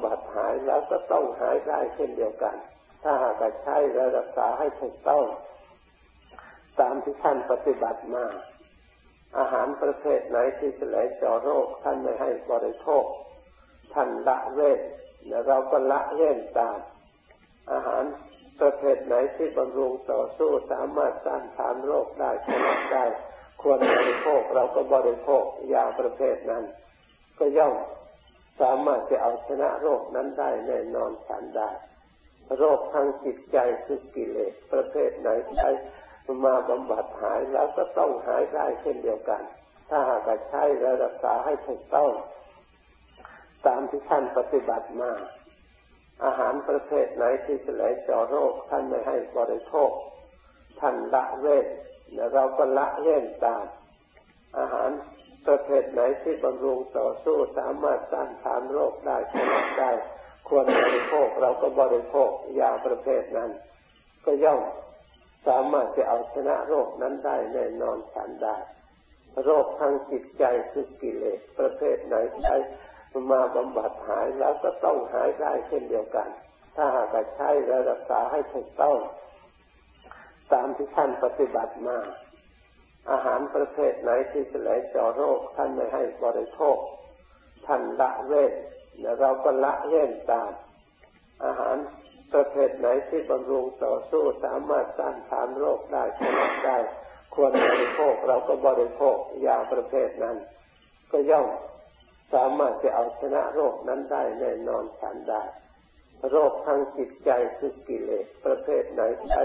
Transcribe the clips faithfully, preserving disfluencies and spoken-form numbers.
ำบัดหายแล้วก็ต้องหายได้เช่นเดียวกันถ้าหากใช้และรักษาให้ถูกต้องตามที่ท่านปฏิบัติมาอาหารประเภทไหนที่จะไหลเจาะโรคท่านไม่ให้บริโภคท่านละเว้นแล้วเราก็ละเว้นตามอาหารประเภทไหนที่บำรุงต่อสู้สามารถต้านทานโรคได้ชนะได้ควรบริโภคเราก็บริโภคยาประเภทนั้นก็ย่อมสามารถจะเอาชนะโรคนั้นได้แน่นอนทันได้โรคทางจิตใจคือกิเลสประเภทไหนใช้มาบำบัดหายแล้วก็ต้องหายได้เช่นเดียวกันถ้าหากใช้และรักษาให้ถูกต้องตามที่ท่านปฏิบัติมาอาหารประเภทไหนที่จะไหลเจาะโรคท่านไม่ให้บริโภคท่านละเว้นและเราก็ละเว้นตามอาหารประเภทไหนที่บำรุงต่อสู้สามารถต้านทานโรคได้ชนะได้ควรบริโภคเราก็บริโภคยาประเภทนั้นก็ย่อมสามารถจะเอาชนะโรคนั้นได้แน่นอนทันได้โรคทางจิตใจคือกิเลสประเภทไหนใช้มาบำบัดหายแล้วก็ต้องหายได้เช่นเดียวกันถ้าหากใช้และรักษาให้ถูกต้องตามที่ท่านปฏิบัติมาอาหารประเภทไหนที่จะไหลเจาะโรคท่านไม่ให้บริโภคท่านละเว้นและเราก็ละเว้นตามอาหารประเภทไหนที่บำรุงต่อสู้สามารถต้านทานโรคได้ชนะได้ควรบริโภคเราก็บริโภคยาประเภทนั้นก็ย่อมสามารถจะเอาชนะโรคนั้นได้แน่นอนทันได้โรคทางจิตใจคือกิเลสประเภทไหนใช้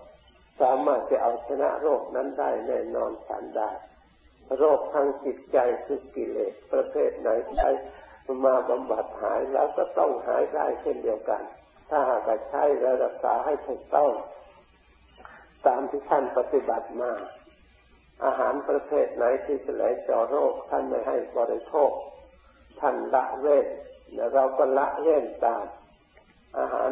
สามารถจะเอาชนะโรคนั้นได้แน่นอนทันได้โรคทางจิตใจคือกิเลสประเภทไหนใช้มาบำบัดหายแล้วก็ต้องหายได้เช่นเดียวกันถ้าหากใช้และรักษาให้ถูกต้องตามที่ท่านปฏิบัติมาอาหารประเภทไหนที่จะไหลเจาะโรคท่านไม่ให้บริโภคท่านละเว้นและเราก็ละเว้นตามอาหาร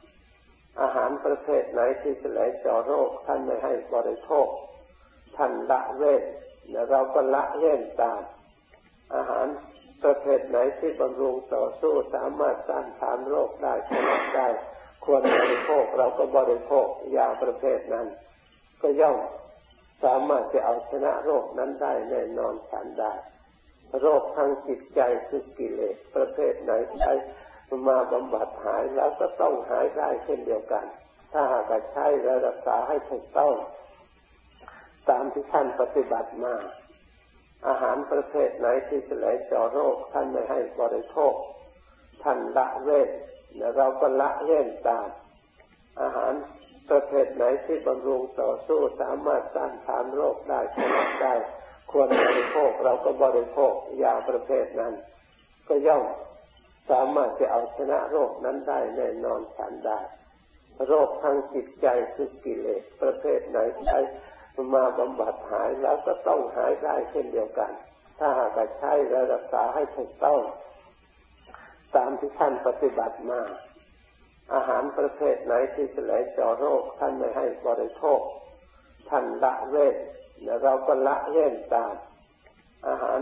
อาหารประเภทไหนที่จะไหลเจาะโรคท่านไม่ให้บริโภคท่านละเว้นและเราก็ละเว้นตามอาหารประเภทไหนที่บำรุงต่อสู้สามารถต้านทานโรคได้ชนะได้ควรบริโภคเราก็บริโภคยาประเภทนั้นก็ย่อมสามารถจะเอาชนะโรคนั้นได้แน่นอนทันได้โรคทางจิตใจคือกิเลสประเภทไหนใช้มาบำบัดหายแล้วก็ต้องหายได้เช่นเดียวกันถ้าหากใช้และรักษาให้ถูกต้องตามที่ท่านปฏิบัติมาอาหารประเภทไหนที่จะไหลเจาะโรคท่านไม่ให้บริโภคท่านละเว้นและเราก็ละเว้นตามอาหารประเภทไหนที่บำรุงต่อสู้สามารถต้านทานโรคได้ชนะได้ควรบริโภคเราก็บริโภคยาประเภทนั้นก็ย่อมสามารถจะเอาชนะโรคนั้นได้แน่นอนทันได้โรคทางจิตใจคือกิเลสประเภทไหนใช้มาบำบัดหายแล้วก็ต้องหายได้เช่นเดียวกันถ้าหากใช้และรักษาให้ถูกต้องตามที่ท่านปฏิบัติมาอาหารประเภทไหนที่จะไหลเจาะโรคท่านไม่ให้บริโภคท่านละเว้นและเราก็ละเว้นตามอาหาร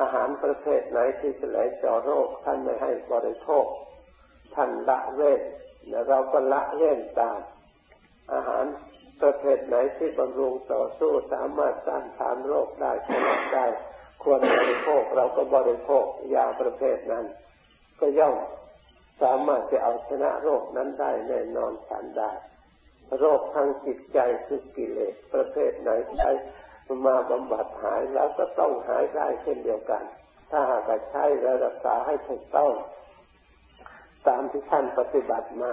อาหารประเภทไหนที่จะไหลเจาะโรคท่านไม่ให้บริโภคท่านละเว้นและเราก็ละเว้นตามอาหารประเภทไหนที่บำรุงต่อสู้สามารถต้านทานโรคได้ผลได้ควรบริโภคเราก็บริโภคยาประเภทนั้นก็ย่อมสามารถจะเอาชนะโรคนั้นได้แน่นอนทันได้โรคทางจิตใจคือกิเลสประเภทไหนใช้มาบำบัดหายแล้วก็ต้องหายได้เช่นเดียวกันถ้าหากใช้และรักษาให้ถูกต้องตามที่ท่านปฏิบัติมา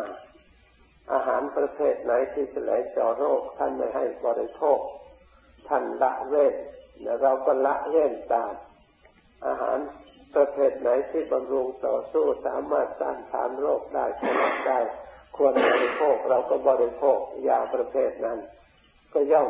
อาหารประเภทไหนที่จะไหลเจาะโรคท่านไม่ให้บริโภคท่านละเว้นและเราก็ละเว้นตามอาหารประเภทไหนที่บำรุงต่อสู้สามารถต้านทานโรคได้ผลได้ควรบริโภคเราก็บริโภคยาประเภทนั้นก็ย่อม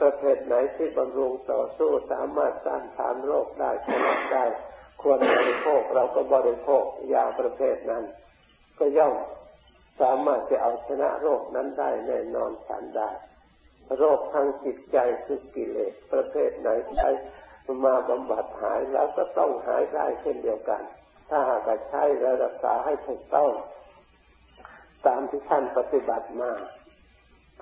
ประเภทไหนที่บำรุงต่อสู้สามารถต้านทานโรคได้ผลได้ควรบริโภคเราก็บริโภคยาประเภทนั้นก็ย่อมสามารถจะเอาชนะโรคนั้นได้แน่นอนทันได้โรคทางจิตใจคือกิเลสประเภทไหนใช้มาบำบัดหายแล้วก็ต้องหายได้เช่นเดียวกันถ้าหากใช้และรักษาให้ถูกต้องตามที่ท่านปฏิบัติมา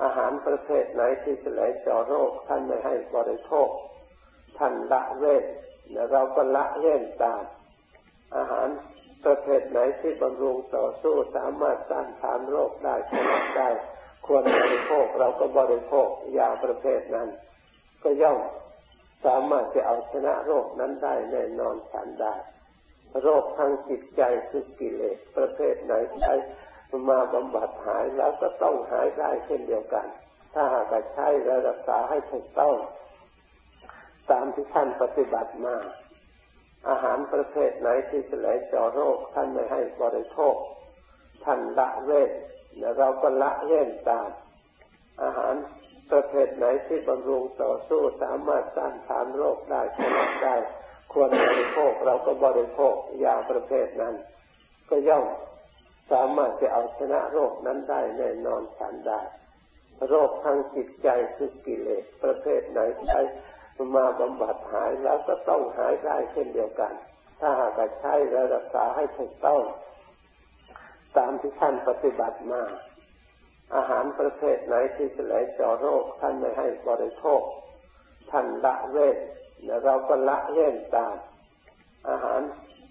อาหารประเภทไหนที่จะไหลเจาะโรคท่านไม่ให้บริโภคท่านละเว้นและเราก็ละเว้นตามอาหารประเภทไหนที่บำรุงต่อสู้สามารถต้านทานโรคได้ผลได้ควรบริโภคเราก็บริโภคยาประเภทนั้นก็ย่อมสามารถจะเอาชนะโรคนั้นได้แน่นอนทันได้โรคทางจิตใจคือกิเลสประเภทไหนใช้มาบำบัดหายแล้วก็ต้องหายได้เช่นเดียวกันถ้าหากใช้และรักษาให้ถูกต้องตามที่ท่านปฏิบัติมาอาหารประเภทไหนที่จะไหลเจาะโรคท่านไม่ให้บริโภคท่านละเว้นและเราก็ละเว้นตามอาหารประเภทไหนที่บำรุงต่อสู้สามารถต้านทานโรคได้ผลได้ควรบริโภคเราก็บริโภคยาประเภทนั้นก็ย่อมสามารถจะเอาชนะโรคนั้นได้แน่นอนทันได้โรคทางจิตใจคือกิเลสประเภทไหนใช้มาบำบัดหายแล้วก็ต้องหายได้เช่นเดียวกันถ้าหากใช้และรักษาให้ถูกต้องตามที่ท่านปฏิบัติมาอาหารประเภทไหนที่จะไหลเจาะโรคท่านไม่ให้บริโภคท่านละเว้นและเราก็ละเว้นตามอาหาร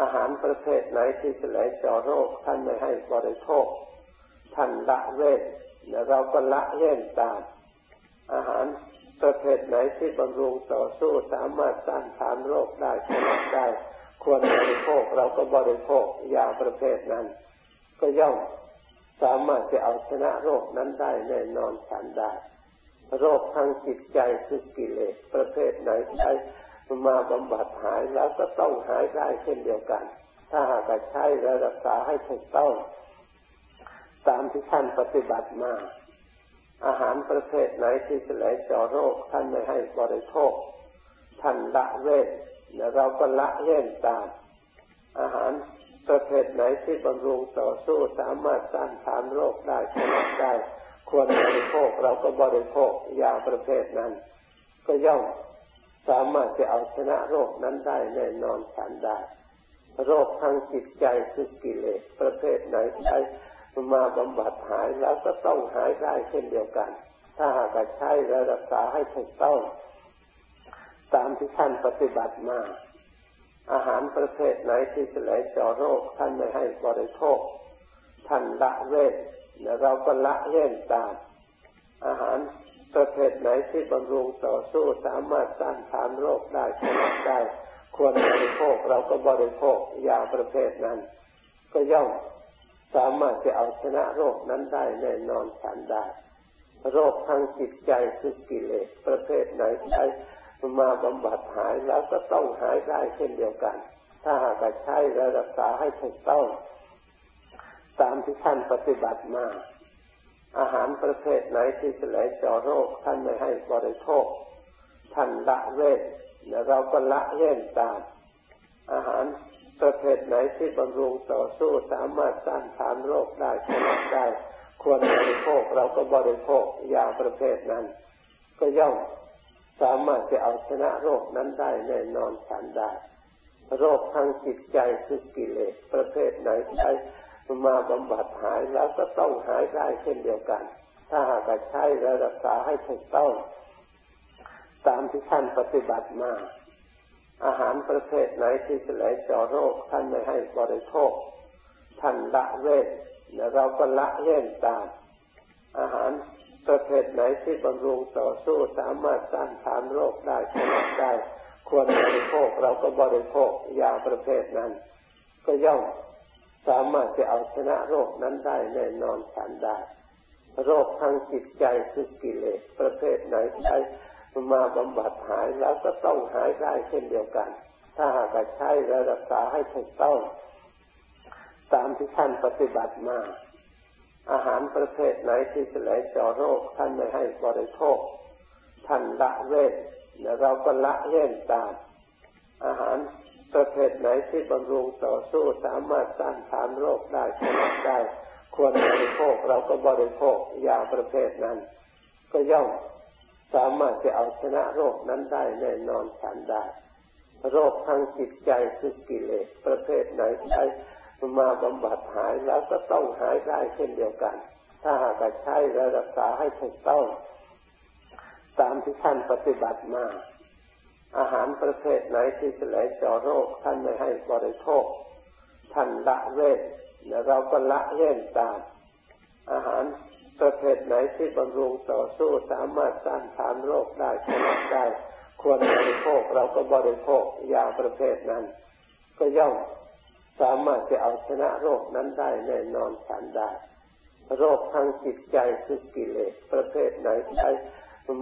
อาหารประเภทไหนที่จะไหลเจาะโรคท่านไม่ให้บริโภคท่านละเว้นและเราก็ละเว้นตามอาหารประเภทไหนที่บำรุงต่อสู้สามารถต้านทานโรคได้ผลได้ควรบริโภคเราก็บริโภคยาประเภทนั้นก็ย่อมสามารถจะเอาชนะโรคนั้นได้แน่นอนทันได้โรคทางจิตใจคือกิเลสประเภทไหนใช้มาบำบัดหายแล้วก็ต้องหายได้เช่นเดียวกันถ้าหากใช้และรักษาให้ถูกต้องตามที่ท่านปฏิบัติมาอาหารประเภทไหนที่จะไหลเจาะโรคท่านไม่ให้บริโภคท่านละเว้นและเราก็ละเว้นตามอาหารประเภทไหนที่บำรุงต่อสู้สามารถต้านทานโรคได้ผลได้ควรบริโภคเราก็บริโภคยาประเภทนั้นก็ย่อมสามารถจะเอาชนะโรคนั้นได้แน่นอนทันได้โรคทางจิตใจคือกิเลสประเภทไหนใช้มาบำบัดหายแล้วก็ต้องหายได้เช่นเดียวกันถ้าหากใช้และรักษาให้ถูกต้อง ตามที่ท่านปฏิบัติมาอาหารประเภทไหนที่จะไหลเจาะโรคท่านไม่ให้บริโภคท่านละเว้นและเราก็ละเว้นตามอาหารประเภทไหนที่บำรุงต่อสู้สามารถต้านทานโรคได้ผลได้ควรบริโภคเราก็บริโภคยาประเภทนั้นก็ย่อมสามารถจะเอาชนะโรคนั้นได้แน่นอนฉันได้โรคทางจิตใจคือกิเลสประเภทไหนใช้มาบำบัดหายแล้วก็ต้องหายได้เช่นเดียวกันถ้าหากใช้และรักษาให้ถูกต้องตามที่ท่านปฏิบัติมาอาหารประเภทไหนที่จะไหลเจาะโรคท่านไม่ให้บริโภคท่านละเว้นและเราก็ละเว้นตามอาหารประเภทไหนที่บำรุงต่อสู้สามารถต้านทานโรคได้ผลได้ควรบริโภคเราก็บริโภคยาประเภทนั้นก็ย่อมสามารถจะเอาชนะโรคนั้นได้แน่นอนฉันได้โรคทางจิตใจคือกิเลสประเภทไหนใช้มาบำบัดหายแล้วก็ต้องหายได้เช่นเดียวกันถ้าหากใช้และรักษาให้ถูกต้องตามที่ท่านปฏิบัติมาอาหารประเภทไหนที่จะไหลเจาะโรคท่านไม่ให้บริโภคท่านละเว้นและเราก็ละเว้นตามอาหารประเภทไหนที่บำรุงต่อสู้สามารถต้านทานโรคได้ผลได้ควรบริโภคเราก็บริโภคยาประเภทนั้นก็ย่อมสามารถจะเอาชนะโรคนั้นได้แน่นอนฉันได้โรคทางจิตใจคือกิเลสประเภทไหนใช้มาบำบัดหายแล้วก็ต้องหายได้เช่นเดียวกันถ้าหากใช้และรักษาให้ถูกต้องตามที่ท่านปฏิบัติมาอาหารประเภทไหนที่จะไหลเจาะโรคท่านไม่ให้บริโภคท่านละเว้นและเราก็ละเว้นตามอาหารประเภทไหนที่บำรุงต่อสู้สามารถต้านทานโรคได้ผลได้ควรบริโภคเราก็บริโภคยาประเภทนั้นก็ย่อมสามารถจะเอาชนะโรคนั้นได้แน่นอนฉันได้โรคทางจิตใจคือกิเลสประเภทไหนใช้มาบำบัดหายแล้วก็ต้องหายได้เช่นเดียวกันถ้าหากใช้และรักษาให้ถูกต้องตามที่ท่านปฏิบัติมาอาหารประเภทไหนที่จะไหลเจาะโรคท่านไม่ให้บริโภคท่านละเว้นและเราก็ละเว้นตามอาหารประเภทไหนที่บำรุงต่อสู้สามารถต้านทานโรคได้ผลได้ควรบริโภคเราก็บริโภคยาประเภทนั้นก็ย่อมสามารถจะเอาชนะโรคนั้นได้แน่นอนฉันได้โรคทางจิตใจคือกิเลสประเภทไหนใช้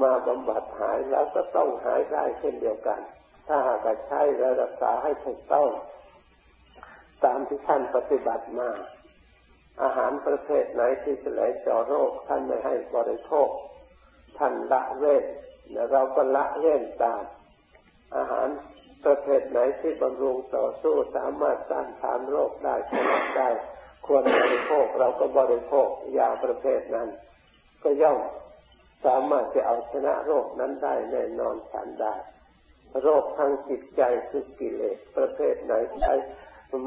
มาบำบัดหายแล้วก็ต้องหายได้เช่นเดียวกันถ้าหากใช้และรักษาให้ถูกต้องตามที่ท่านปฏิบัติมาอาหารประเภทไหนที่จะไหลเจาะโรคท่านไม่ให้บริโภคท่านละเว้นและเราก็ละเว้นตามอาหารประเภทไหนที่บำรุงต่อสู้สามารถต้านทานโรคได้ผลได้ควรบริโภคเราก็บริโภคยาประเภทนั้นก็ย่อมสามารถจะเอาชนะโรคนั้นได้แน่นอนฉันได้โรคทางจิตใจคือกิเลสประเภทไหนใช้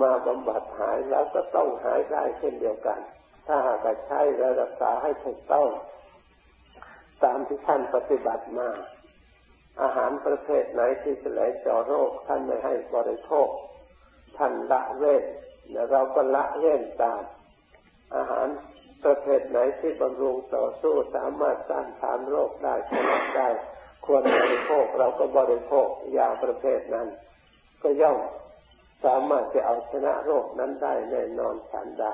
มาบำบัดหายแล้วก็ต้องหายได้เช่นเดียวกันถ้าหากใช้และรักษาให้ถูกต้องตามที่ท่านปฏิบัติมาอาหารประเภทไหนที่จะไหลเจาะโรคท่านไม่ให้บริโภคท่านละเว้นและเราก็ละเว้นตามอาหารประเภทไหนที่บำรุงต่อสู้สามารถต้านทานโรคได้ผลได้ควรบริโภคเราก็บริโภคยาประเภทนั้นก็ย่อมสามารถจะเอาชนะโรคนั้นได้แน่นอนฉันได้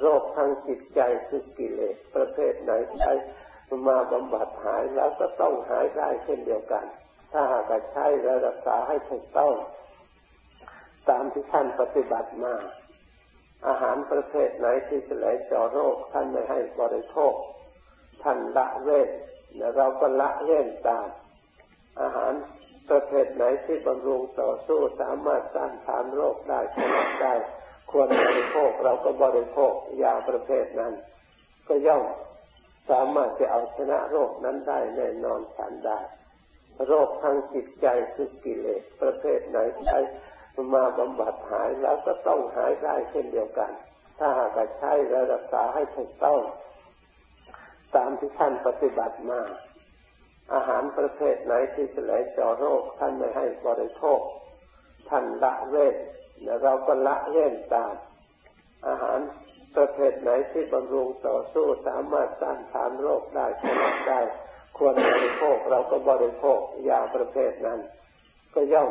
โรคทางจิตใจคือกิเลสประเภทไหนใช้มาบำบัดหายแล้วก็ต้องหายได้เช่นเดียวกันถ้าหากใช้และรักษาให้ถูกต้องตามที่ท่านปฏิบัติมาอาหารประเภทไหนที่จะไหลเจาะโรคท่านไม่ให้บริโภคท่านละเว้นและเราก็ละเว้นตามอาหารประเภทไหนที่บำรุงต่อสู้สามารถต้านทานโรคได้ผลได้ควรบริโภคเราก็บริโภคยาประเภทนั้นก็ย่อมสามารถจะเอาชนะโรคนั้นได้แน่นอนฉันได้โรคทางจิตใจคือกิเลสประเภทไหนใช้มาบำบัดหายแล้วก็ต้องหายได้เช่นเดียวกันถ้าหากใช้และรักษาให้ถูกต้องตามที่ท่านปฏิบัติมา อาหารประเภทไหนที่จะไหลเจาะโรคท่านไม่ให้บริโภคท่านละเว้นและเราก็ละเว้นตามอาหารประเภทไหนที่บำรุงต่อสู้สามารถต้านทานโรคได้ชนะได้ควรบริโภคเราก็บริโภคยาประเภทนั้นก็ย่อม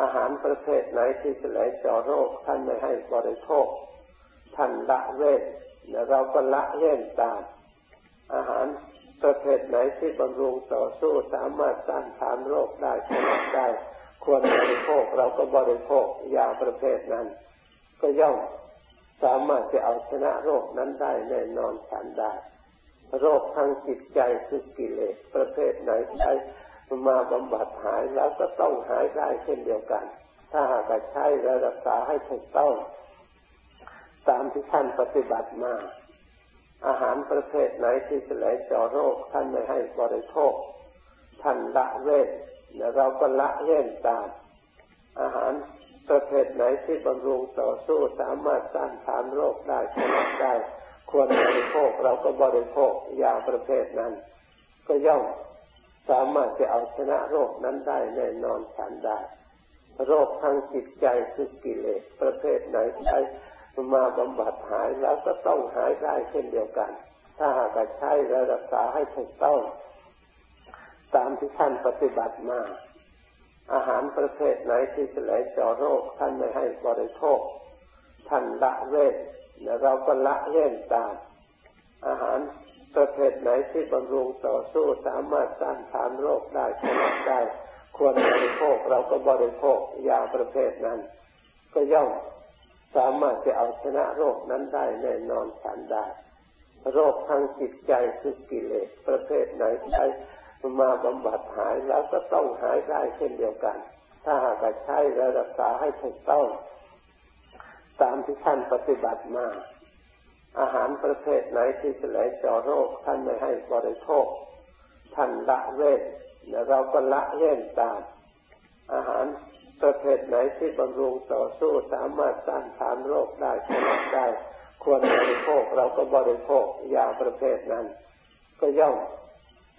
อาหารประเภทไหนที่จะไหลเจาะโรคท่านไม่ให้บริโภคท่านละเว้นและเราก็ละเว้นตามอาหารประเภทไหนที่บำรุงต่อสู้สามารถต้านทานโรคได้ชนะได้ควรบริโภคเราก็บริโภคยาประเภทนั้นก็ย่อมสามารถจะเอาชนะโรคนั้นได้แน่นอนฉันได้โรคทางจิตใจคือกิเลสประเภทไหนใช้มาบำบัดหายแล้วก็ต้องหายได้เช่นเดียวกันถ้าหากใช้และรักษาให้ถูกต้องตามที่ท่านปฏิบัติมาอาหารประเภทไหนที่จะไหลเจาะโรคท่านไม่ให้บริโภคท่านละเว้นและเราก็ละเว้นตามอาหารประเภทไหนที่บำรุงต่อสู้สามารถต้านทานโรคได้ชนะได้ควรบริโภคเราก็บริโภคยาประเภทนั้นก็ย่อมสามารถจะเอาชนะโรคนั้นได้แน่นอนฉันได้โรคทางจิตใจคือกิเลสประเภทไหนใช้มาบำบัดหายแล้วก็ต้องหายได้เช่นเดียวกันถ้าหากใช้และรักษาให้ถูกต้องตามที่ท่านปฏิบัติมาอาหารประเภทไหนที่จะไหลเจาะโรคท่านไม่ให้บริโภคท่านละเว้นและเราก็ละเว้นตามอาหารประเภทไหนที่บำรุงต่อสู้สามารถต้านทานโรคได้ชนะได้ควรบริโภคเราก็บริโภคยาประเภทนั้นก็ย่อมสามารถจะเอาชนะโรคนั้นได้แน่นอนฉันได้โรคทางจิตใจคือกิเลสประเภทไหนใช้มาบำบัดหายแล้วก็ต้องหายได้เช่นเดียวกันถ้าหากใช้และรักษาให้ถูกต้องตามที่ท่านปฏิบัติมาอาหารประเภทไหนที่จะไหลเจาะโรคท่านไม่ให้บริโภคท่านละเว้นและเราก็ละเว้นตามอาหารประเภทไหนที่บำรุงต่อสู้สามารถต้านทานโรคได้ชนะได้ควรบริโภคเราก็บริโภคยาประเภทนั้นก็ย่อม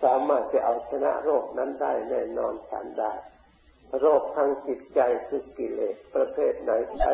สามารถจะเอาชนะโรคนั้นได้แน่นอนฉันได้โรคทางจิตใจคือกิเลสประเภทไหนใช้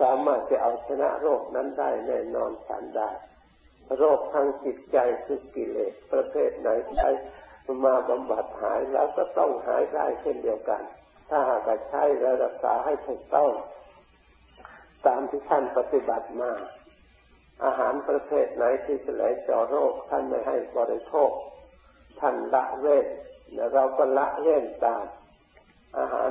สามารถจะเอาชนะโรคนั้นได้แน่นอนฉันได้โรคทางจิตใจคือกิเลสประเภทไหนใช้มาบำบัดหายแล้วก็ต้องหายได้เช่นเดียวกันถ้าหากใช้และรักษาให้ถูกต้องตามที่ท่านปฏิบัติมาอาหารประเภทไหนที่จะไหลเจาะโรคท่านไม่ให้บริโภคท่านละเว้นและเราก็ละเว้นตามอาหาร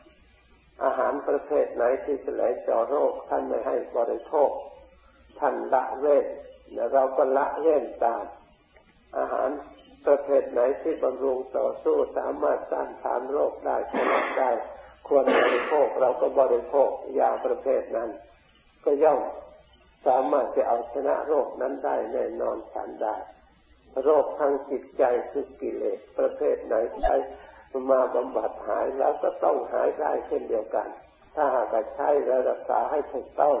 อาหารประเภทไหนที่จะไหลเจาะโรคท่านไม่ให้บริโภค ท่านละเว้นแล้วเราก็ละเว้นตามอาหารประเภทไหนที่บำรุงต่อสู้สามารถต้านทานโรคได้ชนะได้ควรบริโภคเราก็บริโภคยาประเภทนั้นก็ย่อมสามารถจะเอาชนะโรคนั้นได้แน่นอนทันได้โรคทางจิตใจคือกิเลสประเภทไหนใช้มาบำบัดหายแล้วก็ต้องหายได้เช่นเดียวกันถ้าหากใช้และรักษาให้ถูกต้อง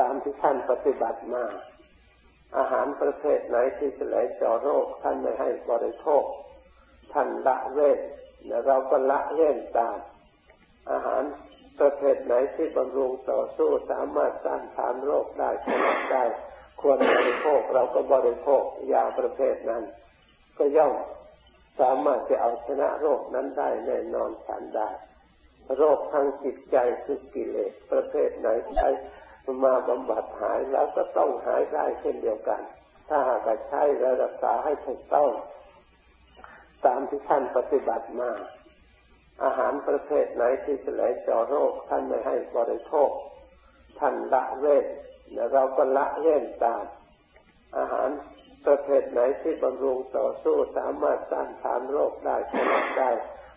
ตามที่ท่านปฏิบัติมาอาหารประเภทไหนที่จะไหลเจาะโรคท่านไม่ให้บริโภคท่านละเว้นและเราก็ละเว้นตามอาหารประเภทไหนที่บำรุงต่อสู้สามารถต้านทานโรคได้ชนะได้ควรบริโภคเราก็บริโภคยาประเภทนั้นก็ย่อมสามารถจะเอาชนะโรคนั้นได้แน่นอนทันได้โรคทางจิตใจคือกิเลสประเภทไหนใช้มาบำบัดหายแล้วก็ต้องหายได้เช่นเดียวกันถ้าหากใช้และรักษาให้ถูกต้องตามที่ท่านปฏิบัติมาอาหารประเภทไหนที่จะไหลเจาะโรคท่านไม่ให้บริโภคท่านละเว้นและเราก็ละเว้นตามอาหารประเภทไหนที่บำรุงต่อสู้สามารถต้านทานโรคได้ชนะได้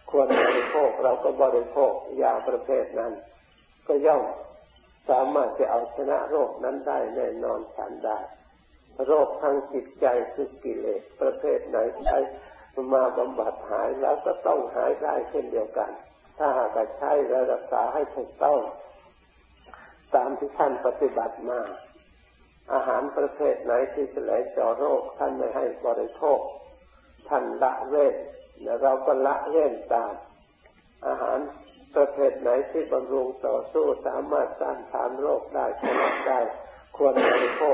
ควรบริโภคเราก็บริโภคยาประเภทนั้นก็ย่อมสามารถจะเอาชนะโรคนั้นได้แน่นอนทันได้โรคทางจิตใจคือกิเลสประเภทไหนใช้มาบำบัดหายแล้วก็ต้องหายได้เช่นเดียวกันถ้าหากใช้และรักษาให้ถูกต้องตามที่ท่านปฏิบัติมาอาหารประเภทไหนที่จะไหลเจาะโรคท่านไม่ให้บริโภคท่านละเว้นและเราก็ละเว้นตามอาหารประเภทไหนที่บำรุงต่อสู้สามารถต้านทานโรคได้ชนะได้ควรบริโภค